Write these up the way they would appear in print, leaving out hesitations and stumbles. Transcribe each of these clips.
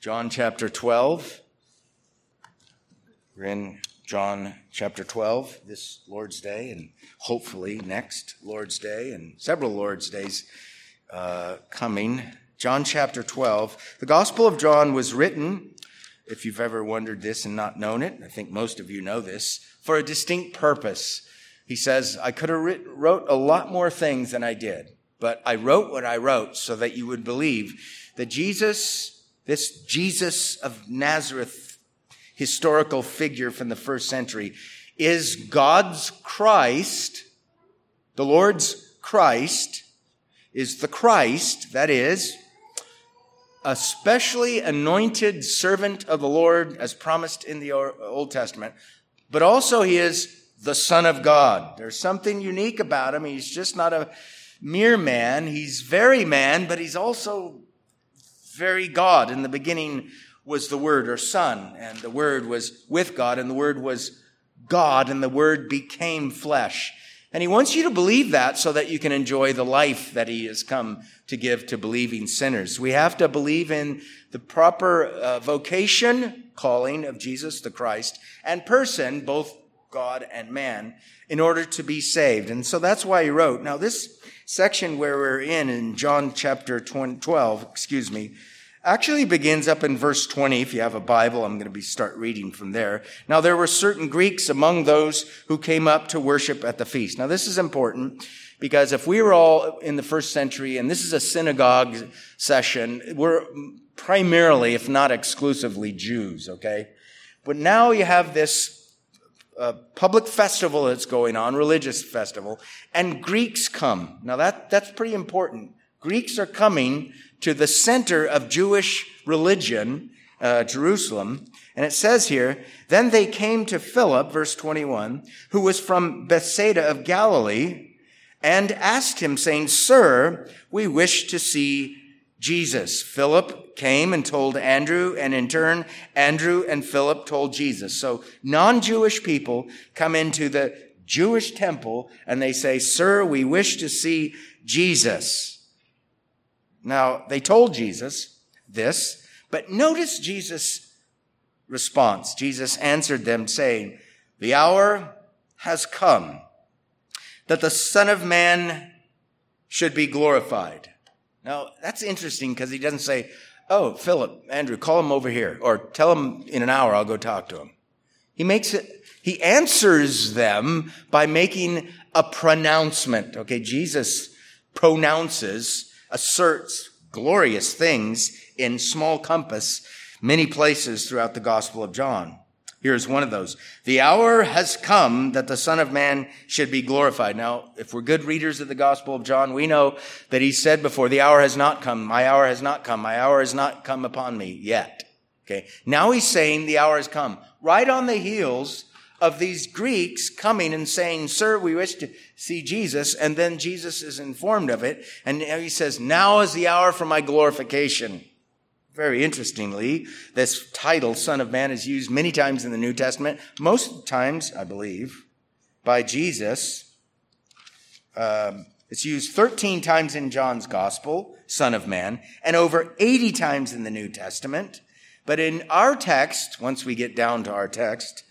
John chapter 12. We're in John chapter 12 this Lord's Day, and hopefully next Lord's Day, and several Lord's Days coming. John chapter 12. The Gospel of John was written, if you've ever wondered this and not known it, I think most of you know this, for a distinct purpose. He says, I could have wrote a lot more things than I did, but I wrote what I wrote so that you would believe that Jesus, this Jesus of Nazareth, historical figure from the first century, is God's Christ, the Lord's Christ, is the Christ, that is, a specially anointed servant of the Lord as promised in the Old Testament, but also he is the Son of God. There's something unique about him. He's just not a mere man. He's very man, but he's also very God. In the beginning was the Word, or Son, and the Word was with God, and the Word was God, and the Word became flesh. And he wants you to believe that so that you can enjoy the life that he has come to give to believing sinners. We have to believe in the proper vocation, calling of Jesus the Christ, and person, both God and man, in order to be saved. And so that's why he wrote. Now, this section where we're in John chapter 12, actually begins up in verse 20. If you have a Bible, I'm going to start reading from there. Now, there were certain Greeks among those who came up to worship at the feast. Now, this is important because if we were all in the first century, and this is a synagogue session, we're primarily, if not exclusively, Jews, okay? But now you have this public festival that's going on, religious festival, and Greeks come. Now, that's pretty important. Greeks are coming to the center of Jewish religion, Jerusalem. And it says here, then they came to Philip, verse 21, who was from Bethsaida of Galilee, and asked him, saying, Sir, we wish to see Jesus. Philip came and told Andrew, and in turn, Andrew and Philip told Jesus. So non-Jewish people come into the Jewish temple, and they say, Sir, we wish to see Jesus. Now, they told Jesus this, but notice Jesus' response. Jesus answered them, saying, The hour has come that the Son of Man should be glorified. Now, that's interesting because he doesn't say, Oh, Philip, Andrew, call him over here, or tell him in an hour I'll go talk to him. He answers them by making a pronouncement. Okay, Jesus pronounces, asserts glorious things in small compass many places throughout the Gospel of John. Here's one of those. The hour has come that the Son of Man should be glorified. Now, if we're good readers of the Gospel of John, we know that he said before, the hour has not come, my hour has not come, my hour has not come upon me yet. Okay. Now he's saying the hour has come. Right on the heels of these Greeks coming and saying, Sir, we wish to see Jesus. And then Jesus is informed of it. And he says, Now is the hour for my glorification. Very interestingly, this title, Son of Man, is used many times in the New Testament. Most times, I believe, by Jesus. It's used 13 times in John's Gospel, Son of Man, and over 80 times in the New Testament. But in our text, once we get down to our text,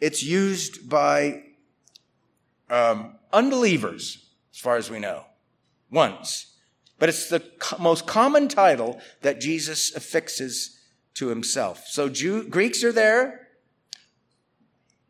it's used by unbelievers, as far as we know, once. But it's the most common title that Jesus affixes to himself. So Greeks are there.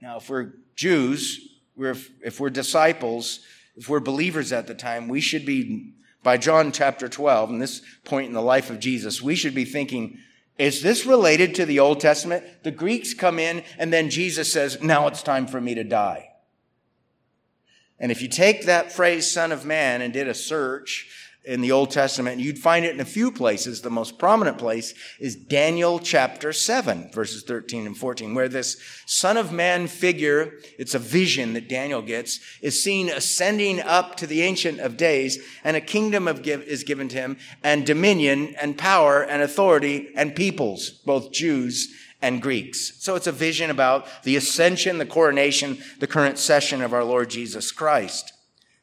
Now, if we're Jews, if we're disciples, if we're believers at the time, we should be, by John chapter 12, and this point in the life of Jesus, we should be thinking, is this related to the Old Testament? The Greeks come in, and then Jesus says, now it's time for me to die. And if you take that phrase, Son of Man, and did a search in the Old Testament, you'd find it in a few places. The most prominent place is Daniel chapter 7, verses 13 and 14, where this Son of Man figure, it's a vision that Daniel gets, is seen ascending up to the Ancient of Days, and a kingdom is given to him, and dominion and power and authority and peoples, both Jews and Greeks. So it's a vision about the ascension, the coronation, the current session of our Lord Jesus Christ.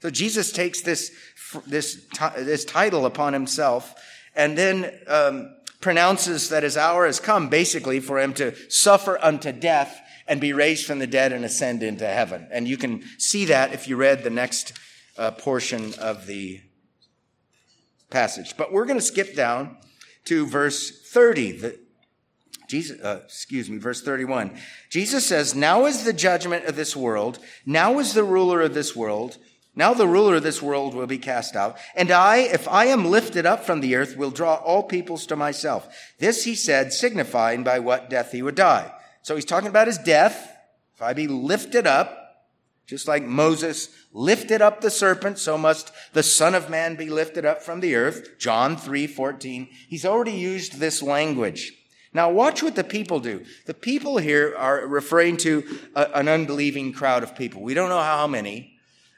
So Jesus takes this title upon himself, and then pronounces that his hour has come, basically, for him to suffer unto death and be raised from the dead and ascend into heaven. And you can see that if you read the next portion of the passage. But we're going to skip down to verse 30. Verse 31. Jesus says, now is the judgment of this world. Now is the ruler of this world. Now the ruler of this world will be cast out. And I, if I am lifted up from the earth, will draw all peoples to myself. This he said, signifying by what death he would die. So he's talking about his death. If I be lifted up, just like Moses lifted up the serpent, so must the Son of Man be lifted up from the earth. John 3:14. He's already used this language. Now watch what the people do. The people here are referring to an unbelieving crowd of people. We don't know how many,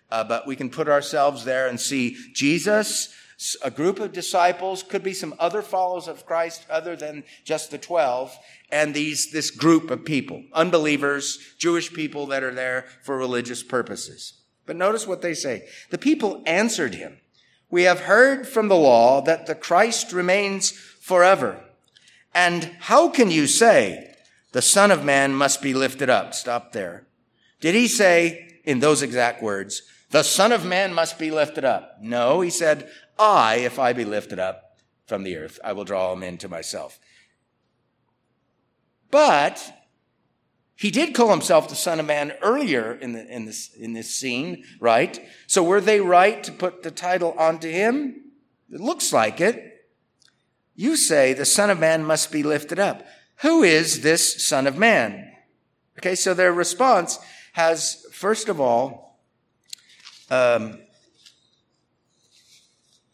but we can put ourselves there and see Jesus, a group of disciples, could be some other followers of Christ other than just the 12, and this group of people, unbelievers, Jewish people that are there for religious purposes. But notice what they say. The people answered him, we have heard from the law that the Christ remains forever. And how can you say the Son of Man must be lifted up? Stop there. Did he say, in those exact words, the Son of Man must be lifted up? No, he said, I, if I be lifted up from the earth, I will draw him into myself. But he did call himself the Son of Man earlier in this scene, right? So were they right to put the title onto him? It looks like it. You say the Son of Man must be lifted up. Who is this Son of Man? Okay, so their response has, first of all, an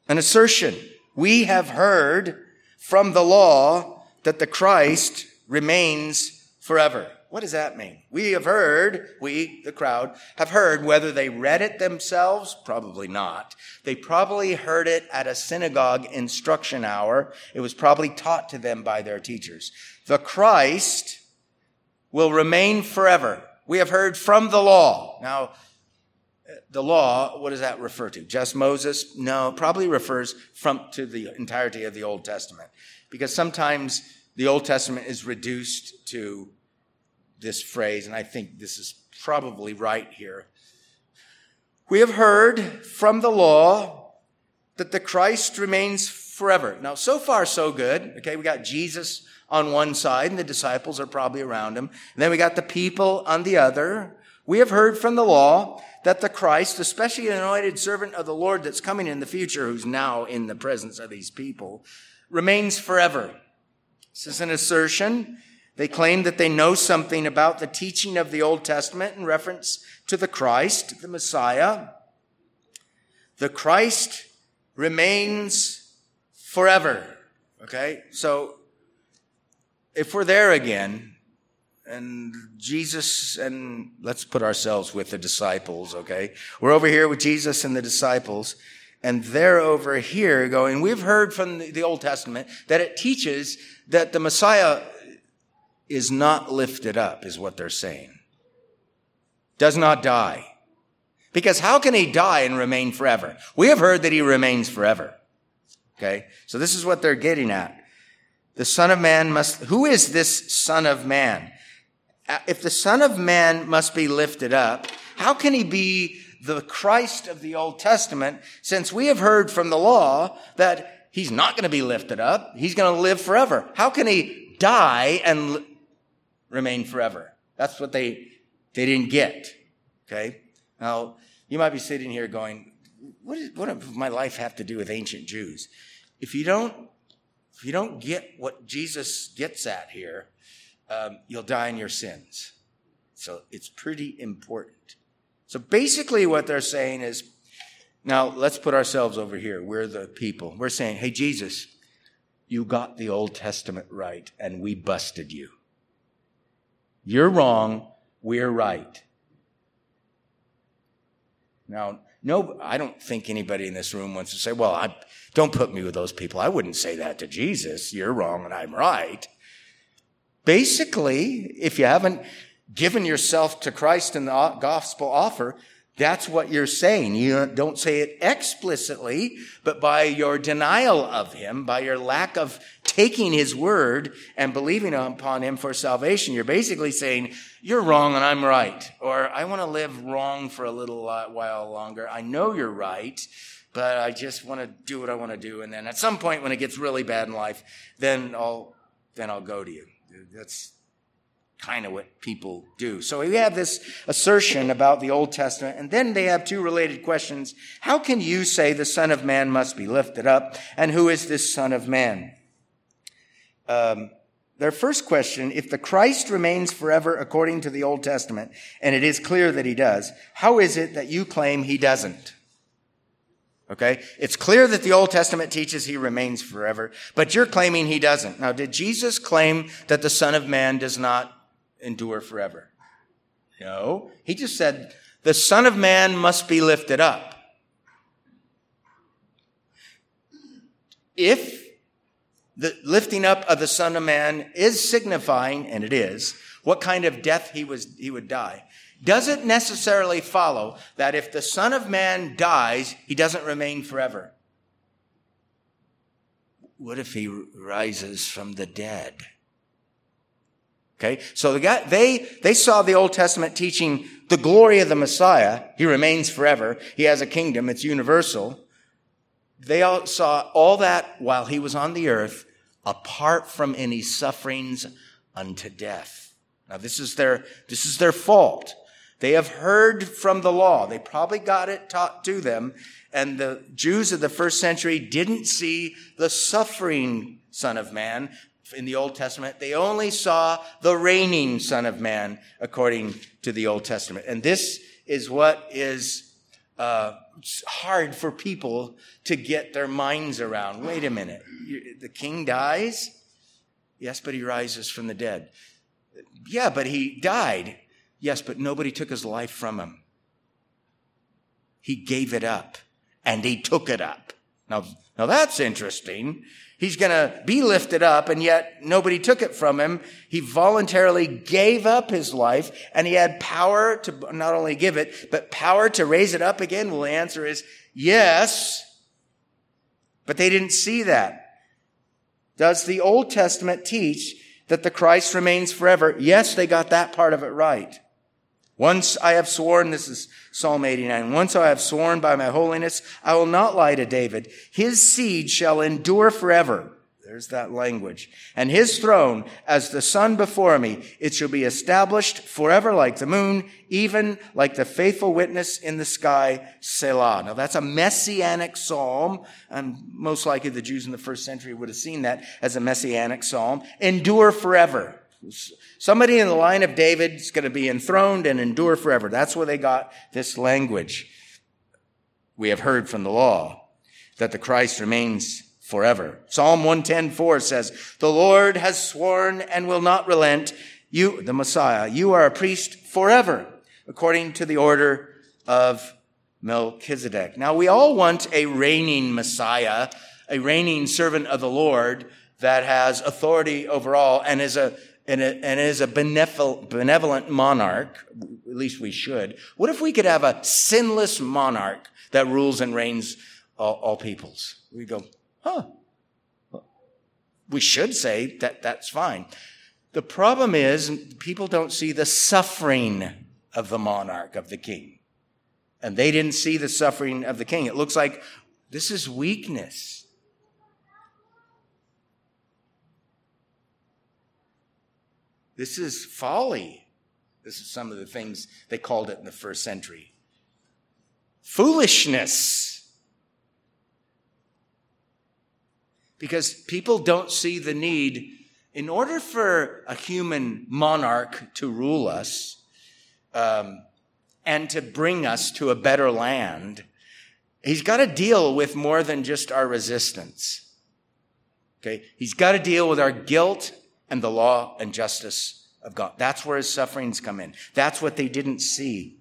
assertion. We have heard from the law that the Christ remains forever. What does that mean? We have heard, we, the crowd, have heard, whether they read it themselves, probably not. They probably heard it at a synagogue instruction hour. It was probably taught to them by their teachers. The Christ will remain forever. We have heard from the law. Now, the law, what does that refer to? Just Moses? No, probably refers to the entirety of the Old Testament, because sometimes the Old Testament is reduced to this phrase, and I think this is probably right here. We have heard from the law that the Christ remains forever. Now, so far, so good. Okay, we got Jesus on one side, and the disciples are probably around him. And then we got the people on the other. We have heard from the law that the Christ, especially an anointed servant of the Lord that's coming in the future, who's now in the presence of these people, remains forever. This is an assertion. They claim that they know something about the teaching of the Old Testament in reference to the Christ, the Messiah. The Christ remains forever. Okay, so if we're there again, and Jesus, and let's put ourselves with the disciples, okay? We're over here with Jesus and the disciples, and they're over here going, we've heard from the Old Testament that it teaches that the Messiah is not lifted up, is what they're saying. Does not die. Because how can he die and remain forever? We have heard that he remains forever. Okay? So this is what they're getting at. The Son of Man who is this Son of Man? If the Son of Man must be lifted up, how can he be the Christ of the Old Testament, since we have heard from the law that he's not going to be lifted up, he's going to live forever? How can he die and remain forever? That's what they didn't get. Okay? Now, you might be sitting here going, what does my life have to do with ancient Jews? If you don't get what Jesus gets at here, you'll die in your sins. So it's pretty important. So basically what they're saying is, now let's put ourselves over here. We're the people. We're saying, hey, Jesus, you got the Old Testament right, and we busted you. You're wrong, we're right. Now, no, I don't think anybody in this room wants to say, well, don't put me with those people. I wouldn't say that to Jesus. You're wrong and I'm right. Basically, if you haven't given yourself to Christ in the gospel offer, That's what you're saying. You don't say it explicitly, but by your denial of him, by your lack of taking his word and believing upon him for salvation, you're basically saying, you're wrong and I'm right. Or I want to live wrong for a little while longer. I know you're right, but I just want to do what I want to do. And then at some point when it gets really bad in life, then I'll go to you. That's kind of what people do. So we have this assertion about the Old Testament, and then they have two related questions. How can you say the Son of Man must be lifted up? And who is this Son of Man? Their first question, if the Christ remains forever according to the Old Testament, and it is clear that he does, how is it that you claim he doesn't? Okay, it's clear that the Old Testament teaches he remains forever, but you're claiming he doesn't. Now, did Jesus claim that the Son of Man does not endure forever? No. He just said, the Son of Man must be lifted up. If the lifting up of the Son of Man is signifying, and it is, what kind of death he would die, doesn't necessarily follow that if the Son of Man dies, he doesn't remain forever. What if he rises from the dead? Okay, so they saw the Old Testament teaching the glory of the Messiah. He remains forever. He has a kingdom. It's universal. They all saw all that while he was on the earth, apart from any sufferings unto death. Now, this is their fault. They have heard from the law. They probably got it taught to them. And the Jews of the first century didn't see the suffering Son of Man in the Old Testament. They only saw the reigning Son of Man according to the Old Testament. And this is what is hard for people to get their minds around. Wait a minute. The king dies? Yes, but he rises from the dead. Yeah, but he died. Yes, but nobody took his life from him. He gave it up, and he took it up. Now that's interesting. He's going to be lifted up, and yet nobody took it from him. He voluntarily gave up his life, and he had power to not only give it, but power to raise it up again. Well, the answer is yes, but they didn't see that. Does the Old Testament teach that the Christ remains forever? Yes, they got that part of it right. Once I have sworn, this is Psalm 89, once I have sworn by my holiness, I will not lie to David. His seed shall endure forever. There's that language. And his throne, as the sun before me, it shall be established forever like the moon, even like the faithful witness in the sky, Selah. Now that's a messianic psalm, and most likely the Jews in the first century would have seen that as a messianic psalm. Endure forever. Somebody in the line of David is going to be enthroned and endure forever. That's where they got this language. We have heard from the law that the Christ remains forever. Psalm 110:4 says, the Lord has sworn and will not relent. You, the Messiah, you are a priest forever, according to the order of Melchizedek. Now, we all want a reigning Messiah, a reigning servant of the Lord that has authority over all and is a benevolent monarch. At least we should. What if we could have a sinless monarch that rules and reigns all peoples? We go, huh. We should say that that's fine. The problem is people don't see the suffering of the monarch, of the king. And they didn't see the suffering of the king. It looks like this is weakness. This is folly. This is some of the things they called it in the first century. Foolishness. Because people don't see the need. In order for a human monarch to rule us, and to bring us to a better land, he's got to deal with more than just our resistance. Okay? He's got to deal with our guilt and the law and justice of God. That's where his sufferings come in. That's what they didn't see.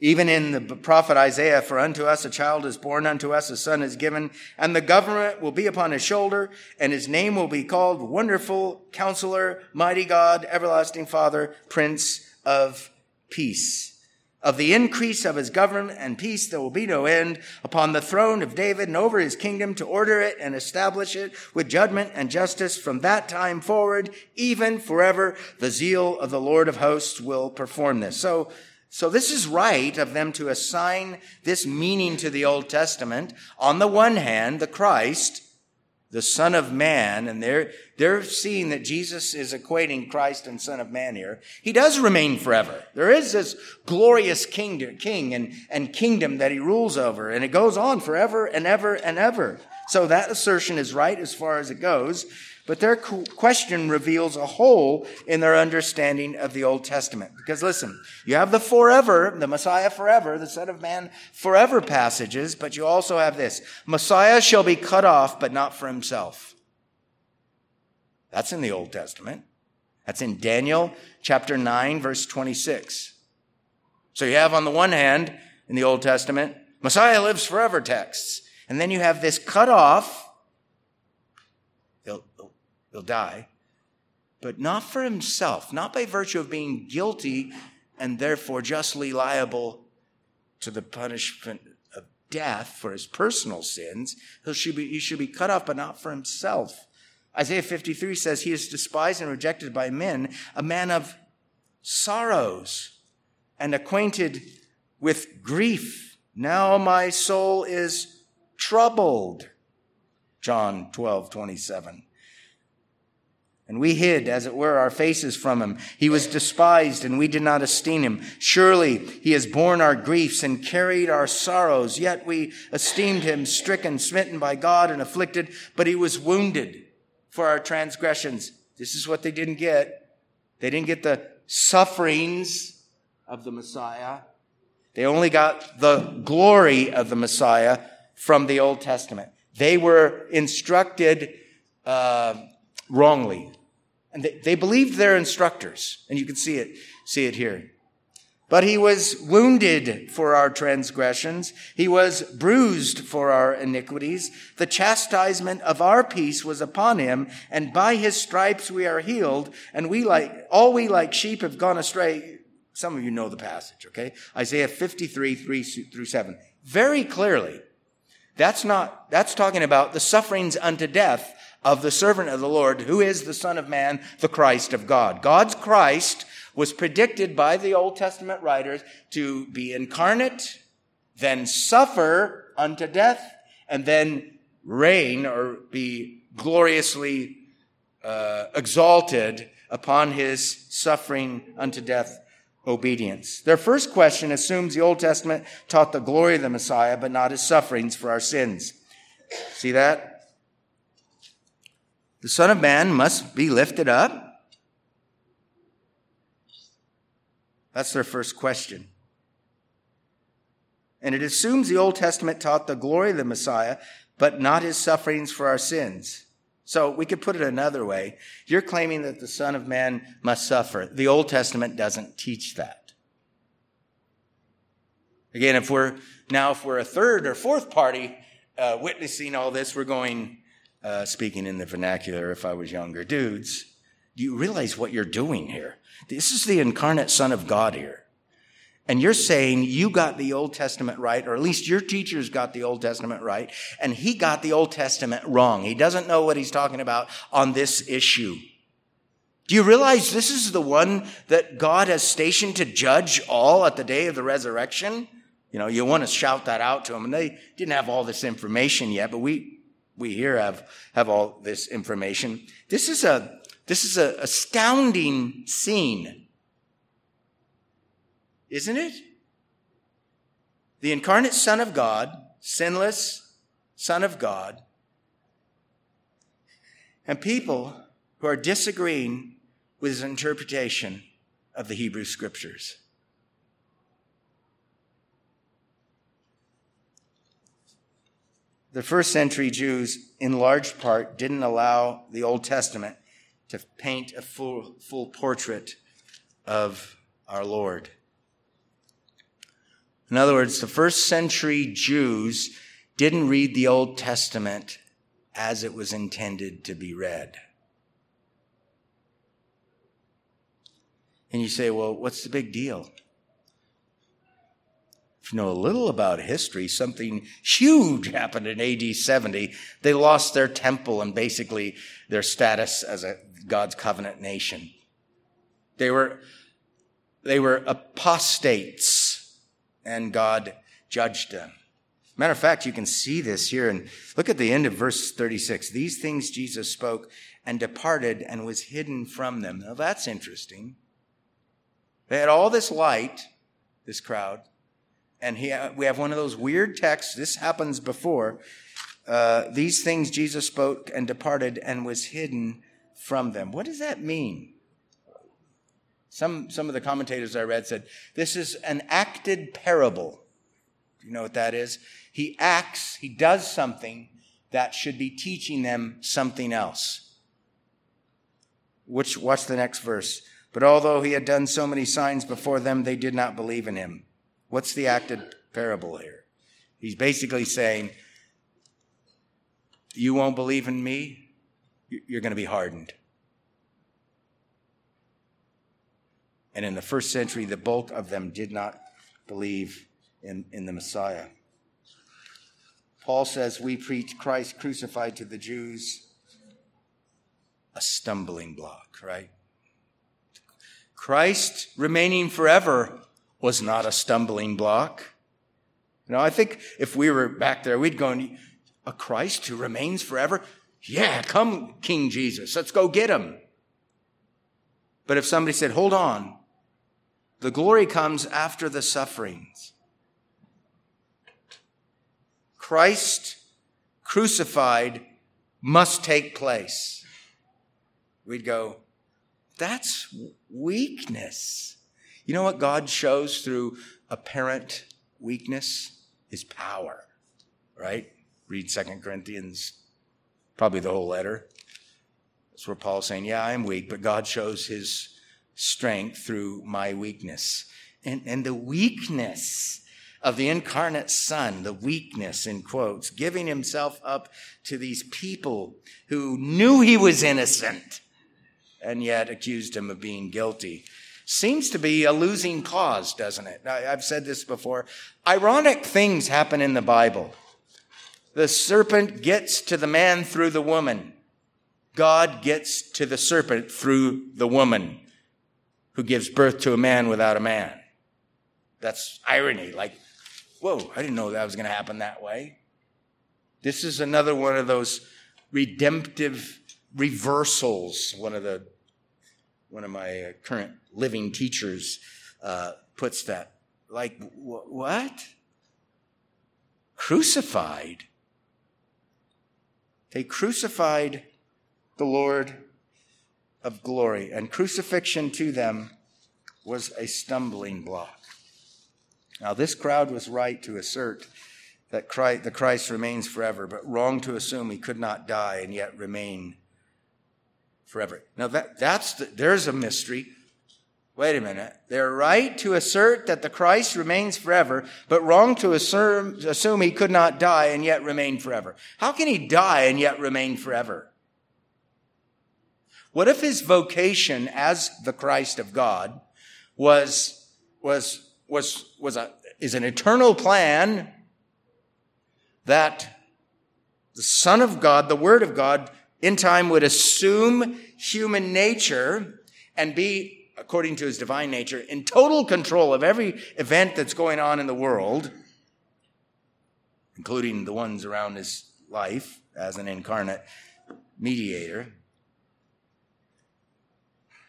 Even in the prophet Isaiah, for unto us a child is born, unto us a son is given, and the government will be upon his shoulder, and his name will be called Wonderful Counselor, Mighty God, Everlasting Father, Prince of Peace. Of the increase of his government and peace there will be no end upon the throne of David and over his kingdom, to order it and establish it with judgment and justice from that time forward, even forever. The zeal of the Lord of hosts will perform this. So this is right of them to assign this meaning to the Old Testament. On the one hand, the Christ, the Son of Man, and they're seeing that Jesus is equating Christ and Son of Man here. He does remain forever. There is this glorious king and kingdom that he rules over, and it goes on forever and ever and ever. So that assertion is right as far as it goes, but their question reveals a hole in their understanding of the Old Testament. Because listen, you have the forever, the Messiah forever, the Son of Man forever passages, but you also have this: Messiah shall be cut off, but not for himself. That's in the Old Testament. That's in Daniel chapter 9, verse 26. So you have on the one hand, in the Old Testament, Messiah lives forever texts. And then you have this cut off, he'll die, but not for himself, not by virtue of being guilty and therefore justly liable to the punishment of death for his personal sins. He should be cut off, but not for himself. Isaiah 53 says he is despised and rejected by men, a man of sorrows and acquainted with grief. Now my soul is troubled. John 12:27. And we hid, as it were, our faces from him. He was despised, and we did not esteem him. Surely he has borne our griefs and carried our sorrows. Yet we esteemed him stricken, smitten by God, and afflicted. But he was wounded for our transgressions. This is what they didn't get. They didn't get the sufferings of the Messiah. They only got the glory of the Messiah from the Old Testament. They were instructed wrongly. And they believed their instructors, and you can see it here. But he was wounded for our transgressions. He was bruised for our iniquities. The chastisement of our peace was upon him, and by his stripes we are healed, and we like sheep have gone astray. Some of you know the passage, okay? Isaiah 53, 3 through 7. Very clearly, that's talking about the sufferings unto death of the servant of the Lord, who is the Son of Man, the Christ of God. God's Christ was predicted by the Old Testament writers to be incarnate, then suffer unto death, and then reign or be gloriously exalted upon his suffering unto death obedience. Their first question assumes the Old Testament taught the glory of the Messiah, but not his sufferings for our sins. See that? The Son of Man must be lifted up. That's their first question. And it assumes the Old Testament taught the glory of the Messiah, but not his sufferings for our sins. So we could put it another way. You're claiming that the Son of Man must suffer. The Old Testament doesn't teach that. Again, if we're a third or fourth party witnessing all this, we're going, speaking in the vernacular, if I was younger, dudes, do you realize what you're doing here? This is the incarnate Son of God here. And you're saying you got the Old Testament right, or at least your teachers got the Old Testament right, and he got the Old Testament wrong. He doesn't know what he's talking about on this issue. Do you realize this is the one that God has stationed to judge all at the day of the resurrection? You know, you want to shout that out to them. And they didn't have all this information yet, but we here have all this information. This is a astounding scene, isn't it? The incarnate Son of God, sinless Son of God, and people who are disagreeing with his interpretation of the Hebrew Scriptures. The first century Jews, in large part, didn't allow the Old Testament to paint a full portrait of our Lord. In other words, the first century Jews didn't read the Old Testament as it was intended to be read. And you say, well, what's the big deal? If you know a little about history, something huge happened in AD 70. They lost their temple and basically their status as a God's covenant nation. They were apostates, and God judged them. Matter of fact, you can see this here, and look at the end of verse 36. These things Jesus spoke and departed and was hidden from them. Now that's interesting. They had all this light, this crowd, and we have one of those weird texts. This happens before. These things Jesus spoke and departed and was hidden from them. What does that mean? Some of the commentators I read said, this is an acted parable. You know what that is? He does something that should be teaching them something else. Watch the next verse. But although he had done so many signs before them, they did not believe in him. What's the acted parable here? He's basically saying, you won't believe in me, you're going to be hardened. And in the first century, the bulk of them did not believe in the Messiah. Paul says, we preach Christ crucified to the Jews, a stumbling block, right? Christ remaining forever was not a stumbling block. You know, I think if we were back there, we'd go, a Christ who remains forever? Yeah, come King Jesus, let's go get him. But if somebody said, hold on, the glory comes after the sufferings. Christ crucified must take place. We'd go, that's weakness. You know what God shows through apparent weakness? His power, right? Read 2 Corinthians, probably the whole letter. That's where Paul's saying, yeah, I'm weak, but God shows his strength through my weakness. And the weakness of the incarnate Son, the weakness in quotes, giving himself up to these people who knew he was innocent and yet accused him of being guilty, seems to be a losing cause, doesn't it? I've said this before. Ironic things happen in the Bible. The serpent gets to the man through the woman. God gets to the serpent through the woman who gives birth to a man without a man. That's irony. Like, whoa, I didn't know that was going to happen that way. This is another one of those redemptive reversals. One of my current living teachers puts that. Like, what? Crucified? They crucified the Lord of glory, and crucifixion to them was a stumbling block. Now, this crowd was right to assert that Christ remains forever, but wrong to assume he could not die and yet remain forever. Now, there's a mystery. Wait a minute. They're right to assert that the Christ remains forever, but wrong to assume he could not die and yet remain forever. How can he die and yet remain forever? What if his vocation as the Christ of God is an eternal plan that the Son of God, the Word of God, in time would assume human nature and be, according to his divine nature, in total control of every event that's going on in the world, including the ones around his life as an incarnate mediator.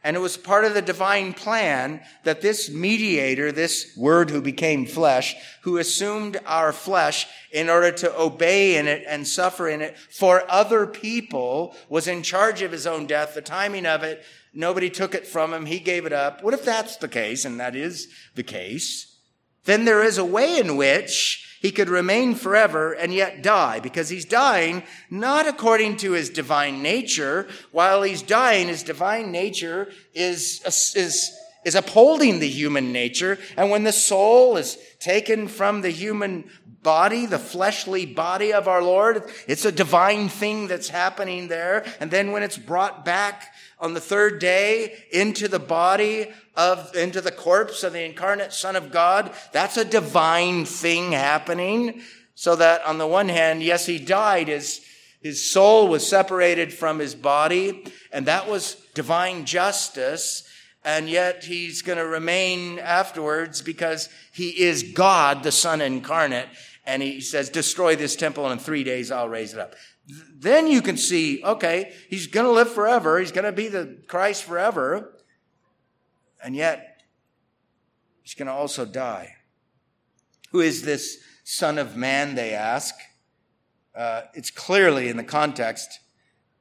And it was part of the divine plan that this mediator, this Word who became flesh, who assumed our flesh in order to obey in it and suffer in it for other people, was in charge of his own death, the timing of it. Nobody took it from him. He gave it up. What if that's the case? And that is the case. Then there is a way in which he could remain forever and yet die, because he's dying not according to his divine nature. While he's dying, his divine nature is upholding the human nature. And when the soul is taken from the human body, the fleshly body of our Lord. It's a divine thing that's happening there. And then when it's brought back on the third day into the body of, into the corpse of the incarnate Son of God, that's a divine thing happening. So that on the one hand, yes, he died. His soul was separated from his body, and that was divine justice. And yet he's going to remain afterwards because he is God, the Son incarnate. And he says, destroy this temple, and in 3 days I'll raise it up. Then you can see, okay, he's going to live forever. He's going to be the Christ forever. And yet he's going to also die. Who is this Son of Man, they ask? It's clearly in the context.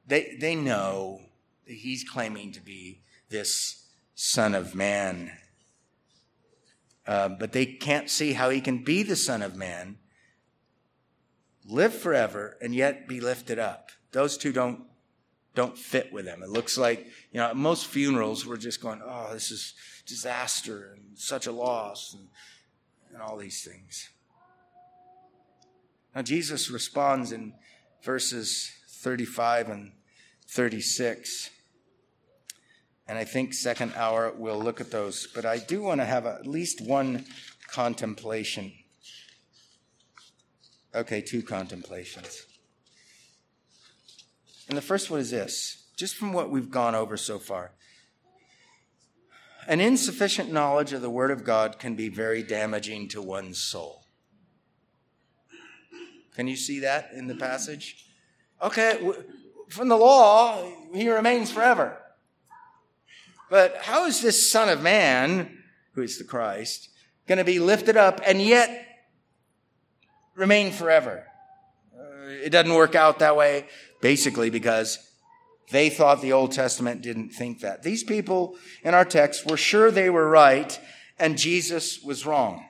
They know that he's claiming to be this Son of Man. But they can't see how he can be the Son of Man, live forever, and yet be lifted up. Those two don't fit with them. It looks like, you know, at most funerals we're just going, oh, this is disaster and such a loss and all these things. Now Jesus responds in verses 35 and 36. And I think second hour we'll look at those. But I do want to have at least one contemplation. Okay, two contemplations. And the first one is this, just from what we've gone over so far. An insufficient knowledge of the Word of God can be very damaging to one's soul. Can you see that in the passage? Okay, from the law, he remains forever. But how is this Son of Man, who is the Christ, going to be lifted up and yet remain forever? It doesn't work out that way, basically because they thought the Old Testament didn't think that. These people in our text were sure they were right and Jesus was wrong.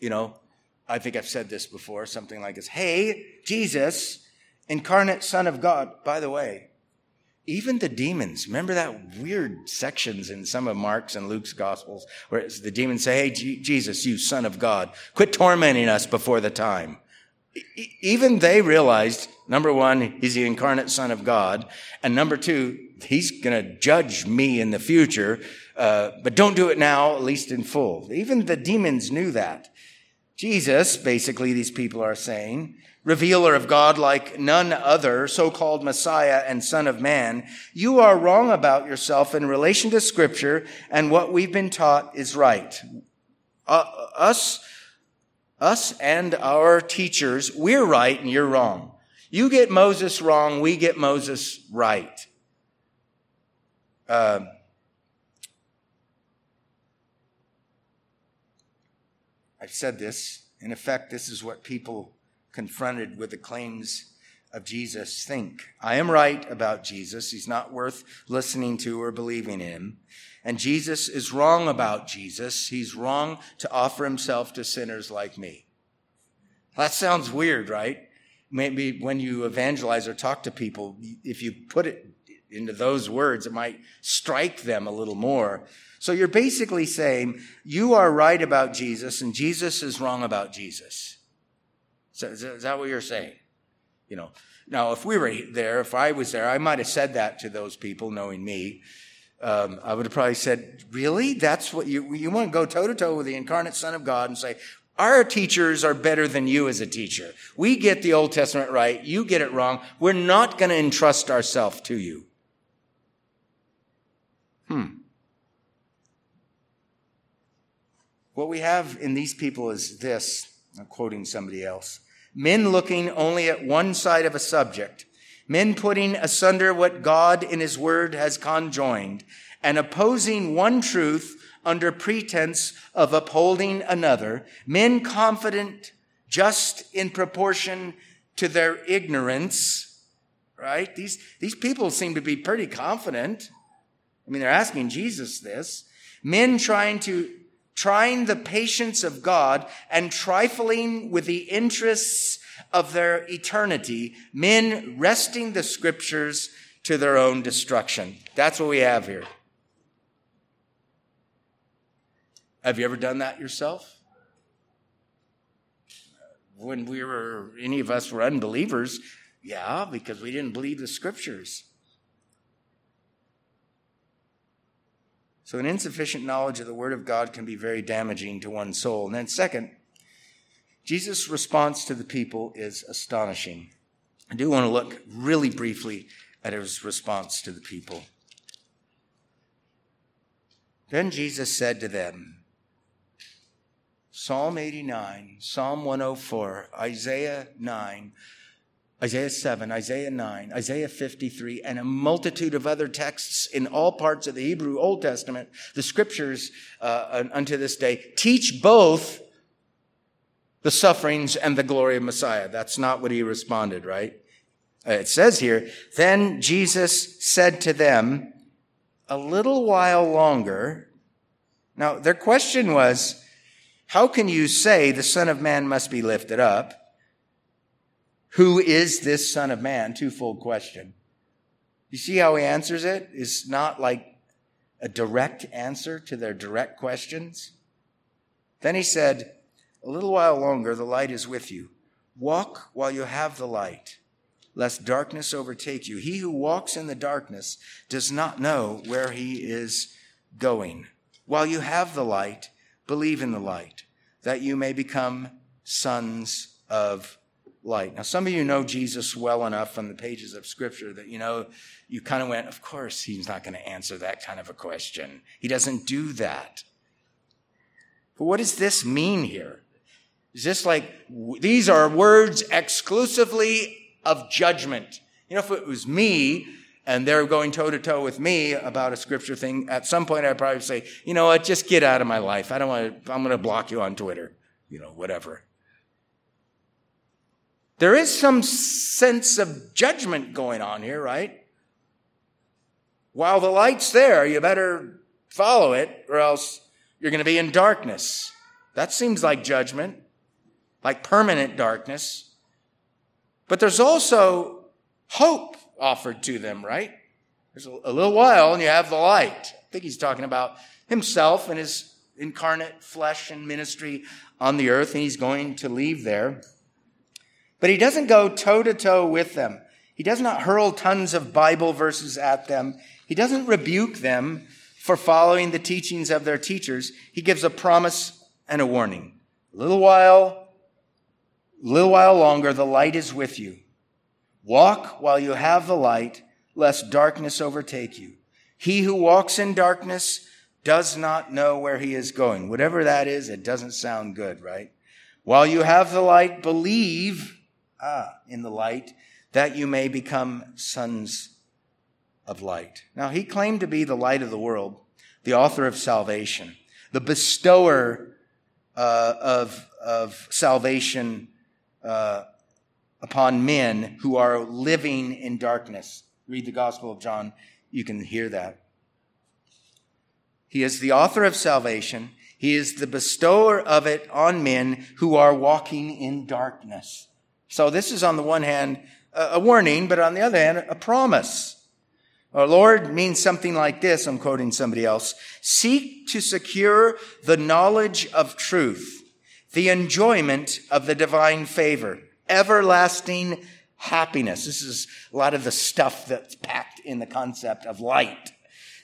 You know, I think I've said this before, something like this. Hey, Jesus, incarnate Son of God, by the way, even the demons, remember that weird sections in some of Mark's and Luke's Gospels where it's the demons say, hey, Jesus, you Son of God, quit tormenting us before the time. Even they realized, number one, he's the incarnate Son of God. And number two, he's going to judge me in the future, but don't do it now, at least in full. Even the demons knew that. Jesus, basically, these people are saying, revealer of God like none other, so-called Messiah and Son of Man, you are wrong about yourself in relation to Scripture, and what we've been taught is right. Us and our teachers, we're right and you're wrong. You get Moses wrong, we get Moses right. I've said this. In effect, this is what people confronted with the claims of Jesus think. I am right about Jesus. He's not worth listening to or believing in. And Jesus is wrong about Jesus. He's wrong to offer himself to sinners like me. That sounds weird, right? Maybe when you evangelize or talk to people, if you put it into those words, it might strike them a little more. So you're basically saying you are right about Jesus and Jesus is wrong about Jesus. So is that what you're saying? You know, now if we were there, if I was there, I might have said that to those people, knowing me. I would have probably said, really? That's what you want to go toe-to-toe with the incarnate Son of God and say, our teachers are better than you as a teacher. We get the Old Testament right. You get it wrong. We're not going to entrust ourselves to you. What we have in these people is this, I'm quoting somebody else, men looking only at one side of a subject, men putting asunder what God in his word has conjoined and opposing one truth under pretense of upholding another, men confident just in proportion to their ignorance, right? These people seem to be pretty confident. I mean, they're asking Jesus this. Men trying the patience of God and trifling with the interests of their eternity. Men wresting the Scriptures to their own destruction. That's what we have here. Have you ever done that yourself? when we were, any of us were unbelievers? Yeah, because we didn't believe the scriptures. So an insufficient knowledge of the Word of God can be very damaging to one's soul. And then second, Jesus' response to the people is astonishing. I do want to look really briefly at his response to the people. Then Jesus said to them, Psalm 89, Psalm 104, Isaiah 9, Isaiah 7, Isaiah 9, Isaiah 53, and a multitude of other texts in all parts of the Hebrew Old Testament, the scriptures unto this day, teach both the sufferings and the glory of Messiah. That's not what he responded, right? It says here, then Jesus said to them, a little while longer. Now, their question was, how can you say the Son of Man must be lifted up? Who is this Son of Man? Twofold question. You see how he answers it? It's not like a direct answer to their direct questions. Then he said, a little while longer, the light is with you. Walk while you have the light, lest darkness overtake you. He who walks in the darkness does not know where he is going. While you have the light, believe in the light, that you may become sons of light. Now, some of you know Jesus well enough from the pages of Scripture that, you know, you kind of went, of course, he's not going to answer that kind of a question. He doesn't do that. But what does this mean here? Is this like, these are words exclusively of judgment? You know, if it was me and they're going toe-to-toe with me about a scripture thing, at some point I'd probably say, you know what, just get out of my life. I don't want to, I'm going to block you on Twitter, you know, whatever. There is some sense of judgment going on here, right? While the light's there, you better follow it or else you're going to be in darkness. That seems like judgment, like permanent darkness. But there's also hope offered to them, right? There's a little while and you have the light. I think he's talking about himself and his incarnate flesh and ministry on the earth, and he's going to leave there. But he doesn't go toe-to-toe with them. He does not hurl tons of Bible verses at them. He doesn't rebuke them for following the teachings of their teachers. He gives a promise and a warning. A little while longer, the light is with you. Walk while you have the light, lest darkness overtake you. He who walks in darkness does not know where he is going. Whatever that is, it doesn't sound good, right? While you have the light, believe in the light, that you may become sons of light. Now, he claimed to be the light of the world, the author of salvation, the bestower of salvation upon men who are living in darkness. Read the Gospel of John. You can hear that. He is the author of salvation. He is the bestower of it on men who are walking in darkness. So this is, on the one hand, a warning, but on the other hand, a promise. Our Lord means something like this. I'm quoting somebody else. Seek to secure the knowledge of truth, the enjoyment of the divine favor, everlasting happiness. This is a lot of the stuff that's packed in the concept of light.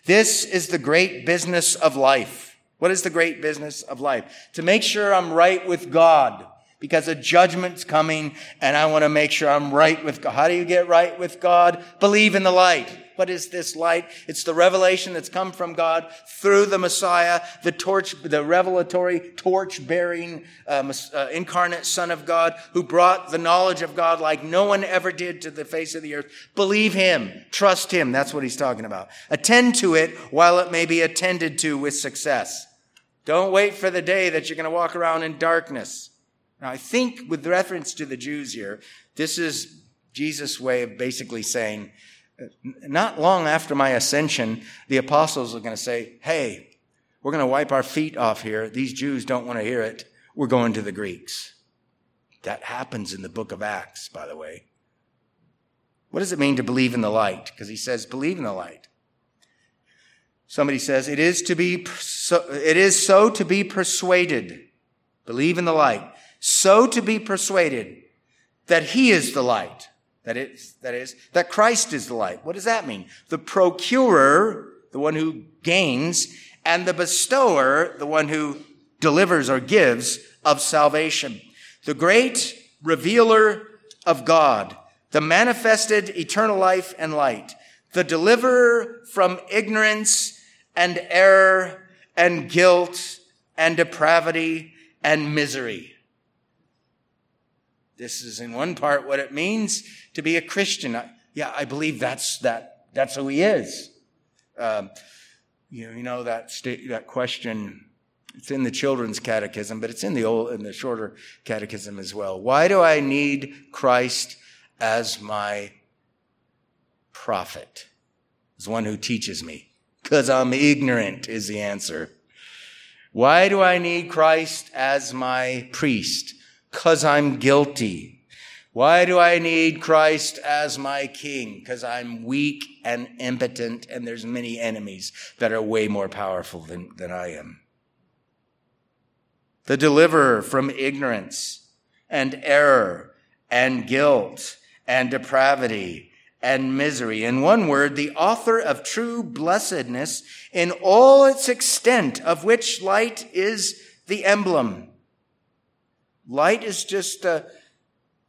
This is the great business of life. What is the great business of life? To make sure I'm right with God, because a judgment's coming and I want to make sure I'm right with God. How do you get right with God? Believe in the light. What is this light? It's the revelation that's come from God through the Messiah, the revelatory, torch-bearing, incarnate Son of God who brought the knowledge of God like no one ever did to the face of the earth. Believe him. Trust him. That's what he's talking about. Attend to it while it may be attended to with success. Don't wait for the day that you're going to walk around in darkness. Now, I think with reference to the Jews here, this is Jesus' way of basically saying, not long after my ascension, the apostles are going to say, hey, we're going to wipe our feet off here. These Jews don't want to hear it. We're going to the Greeks. That happens in the book of Acts, by the way. What does it mean to believe in the light? Because he says, believe in the light. Somebody says, it is so to be persuaded. Believe in the light. so to be persuaded that he is the light, that Christ is the light. What does that mean? The procurer, the one who gains, and the bestower, the one who delivers or gives of salvation. The great revealer of God, the manifested eternal life and light, the deliverer from ignorance and error and guilt and depravity and misery. This is in one part what it means to be a Christian. I believe that's who he is. That question, it's in the children's catechism, but it's in the shorter catechism as well. Why do I need Christ as my prophet, as one who teaches me? Because I'm ignorant is the answer. Why do I need Christ as my priest? Because I'm guilty. Why do I need Christ as my king? Because I'm weak and impotent, and there's many enemies that are way more powerful than I am. The deliverer from ignorance and error and guilt and depravity and misery. In one word, the author of true blessedness in all its extent, of which light is the emblem. Light is just a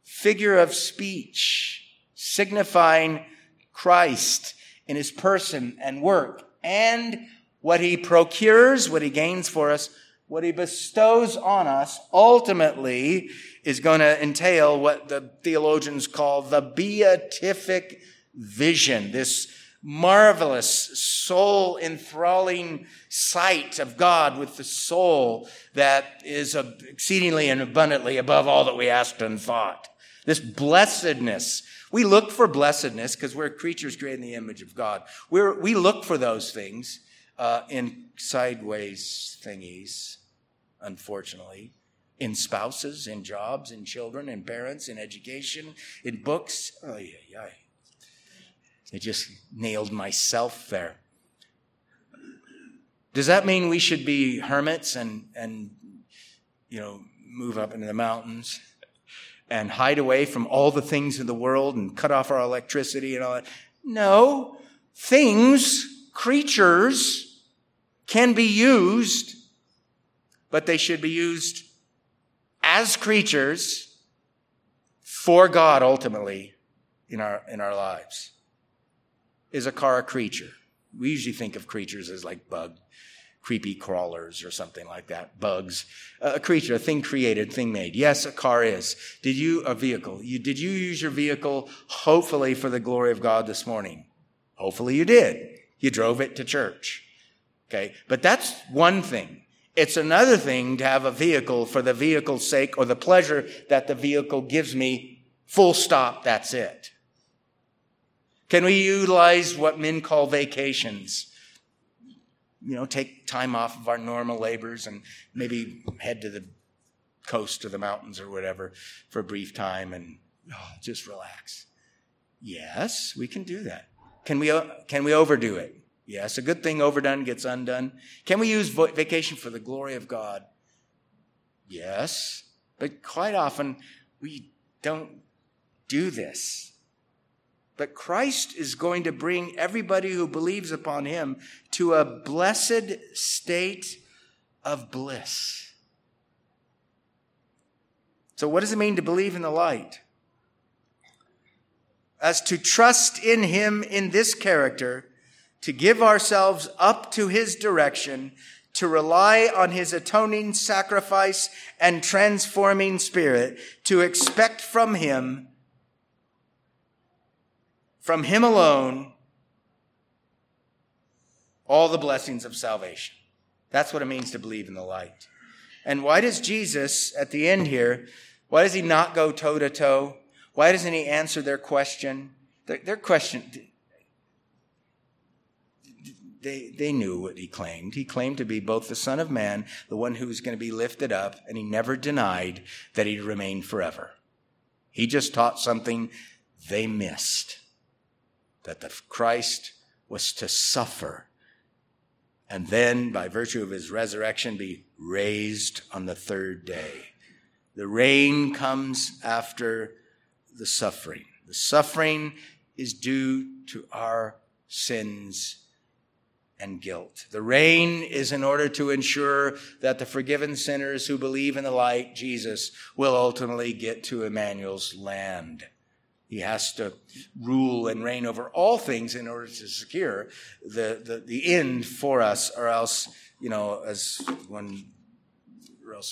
figure of speech signifying Christ in his person and work and what he procures, what he gains for us, what he bestows on us ultimately is going to entail what the theologians call the beatific vision, this marvelous, soul-enthralling sight of God with the soul that is exceedingly and abundantly above all that we asked and thought. This blessedness. We look for blessedness because we're creatures created in the image of God. We look for those things in sideways thingies, unfortunately. In spouses, in jobs, in children, in parents, in education, in books. Oh, yeah, yeah. I just nailed myself there. Does that mean we should be hermits and move up into the mountains and hide away from all the things in the world and cut off our electricity and all that? No. Things, creatures, can be used, but they should be used as creatures for God ultimately in our lives. Is a car a creature? We usually think of creatures as like bug, creepy crawlers or something like that, bugs. A creature, a thing created, thing made. Yes, a car is. Did you use your vehicle hopefully for the glory of God this morning? Hopefully you did. You drove it to church. Okay, but that's one thing. It's another thing to have a vehicle for the vehicle's sake or the pleasure that the vehicle gives me, full stop, that's it. Can we utilize what men call vacations? Take time off of our normal labors and maybe head to the coast or the mountains or whatever for a brief time and just relax. Yes, we can do that. Can we overdo it? Yes, a good thing overdone gets undone. Can we use vacation for the glory of God? Yes, but quite often we don't do this. But Christ is going to bring everybody who believes upon him to a blessed state of bliss. So what does it mean to believe in the light? As to trust in him in this character, to give ourselves up to his direction, to rely on his atoning sacrifice and transforming spirit, to expect from him alone, all the blessings of salvation. That's what it means to believe in the light. And why does Jesus, at the end here, why does he not go toe-to-toe? Why doesn't he answer their question? Their question... They knew what he claimed. He claimed to be both the Son of Man, the one who was going to be lifted up, and he never denied that he'd remain forever. He just taught something they missed, that the Christ was to suffer and then, by virtue of his resurrection, be raised on the third day. The rain comes after the suffering. The suffering is due to our sins and guilt. The rain is in order to ensure that the forgiven sinners who believe in the light, Jesus, will ultimately get to Emmanuel's land. He has to rule and reign over all things in order to secure the end for us, or else, or else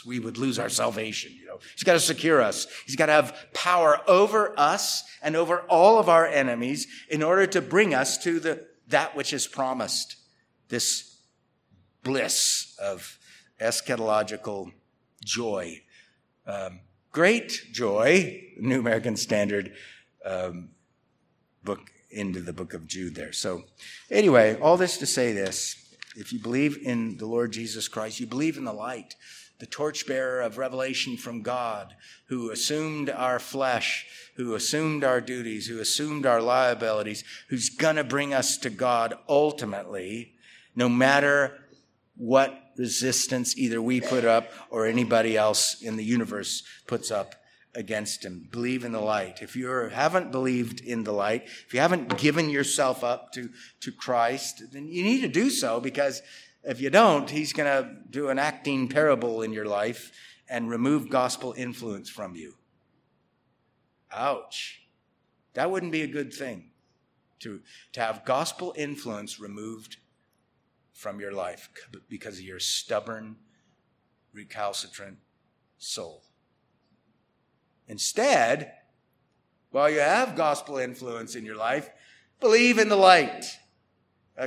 we would lose our salvation. He's got to secure us. He's got to have power over us and over all of our enemies in order to bring us to that which is promised, this bliss of eschatological joy. Great joy, New American Standard book, into the book of Jude there. So anyway, all this to say this. If you believe in the Lord Jesus Christ, you believe in the light, the torchbearer of revelation from God, who assumed our flesh, who assumed our duties, who assumed our liabilities, who's going to bring us to God ultimately, no matter what resistance either we put up or anybody else in the universe puts up against him. Believe in the light. If you haven't believed in the light, if you haven't given yourself up to Christ, then you need to do so, because if you don't, he's going to do an acting parable in your life and remove gospel influence from you. Ouch. That wouldn't be a good thing, to have gospel influence removed from your life because of your stubborn, recalcitrant soul. Instead, while you have gospel influence in your life, believe in the light.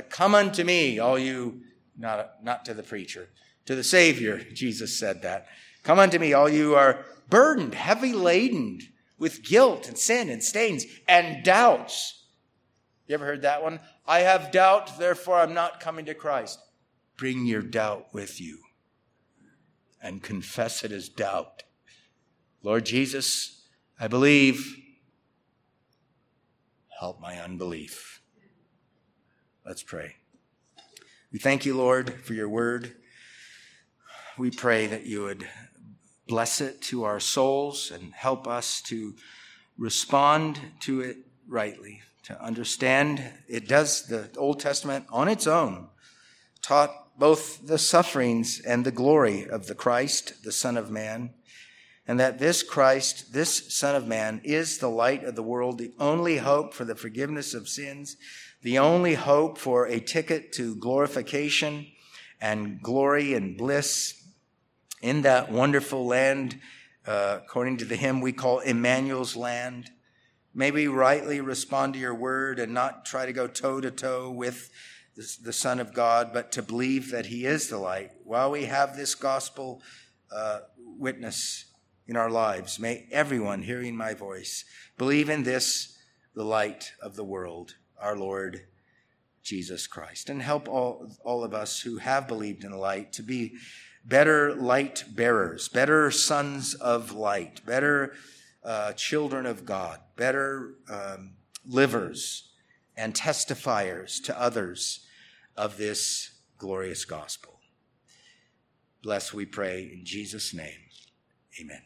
Come unto me, all you, not to the preacher, to the Savior, Jesus said that. Come unto me, all you are burdened, heavy laden with guilt and sin and stains and doubts. You ever heard that one? I have doubt, therefore I'm not coming to Christ. Bring your doubt with you and confess it as doubt. Lord Jesus, I believe. Help my unbelief. Let's pray. We thank you, Lord, for your word. We pray that you would bless it to our souls and help us to respond to it rightly, to understand it does. The Old Testament on its own taught both the sufferings and the glory of the Christ, the Son of Man, and that this Christ, this Son of Man, is the light of the world, the only hope for the forgiveness of sins, the only hope for a ticket to glorification and glory and bliss in that wonderful land, according to the hymn we call Emmanuel's Land. May we rightly respond to your word and not try to go toe-to-toe with the Son of God, but to believe that he is the light. While we have this gospel witness in our lives, may everyone hearing my voice believe in this, the light of the world, our Lord Jesus Christ. And help all of us who have believed in the light to be better light bearers, better sons of light, better children of God, better livers and testifiers to others of this glorious gospel. Bless, we pray, in Jesus' name. Amen.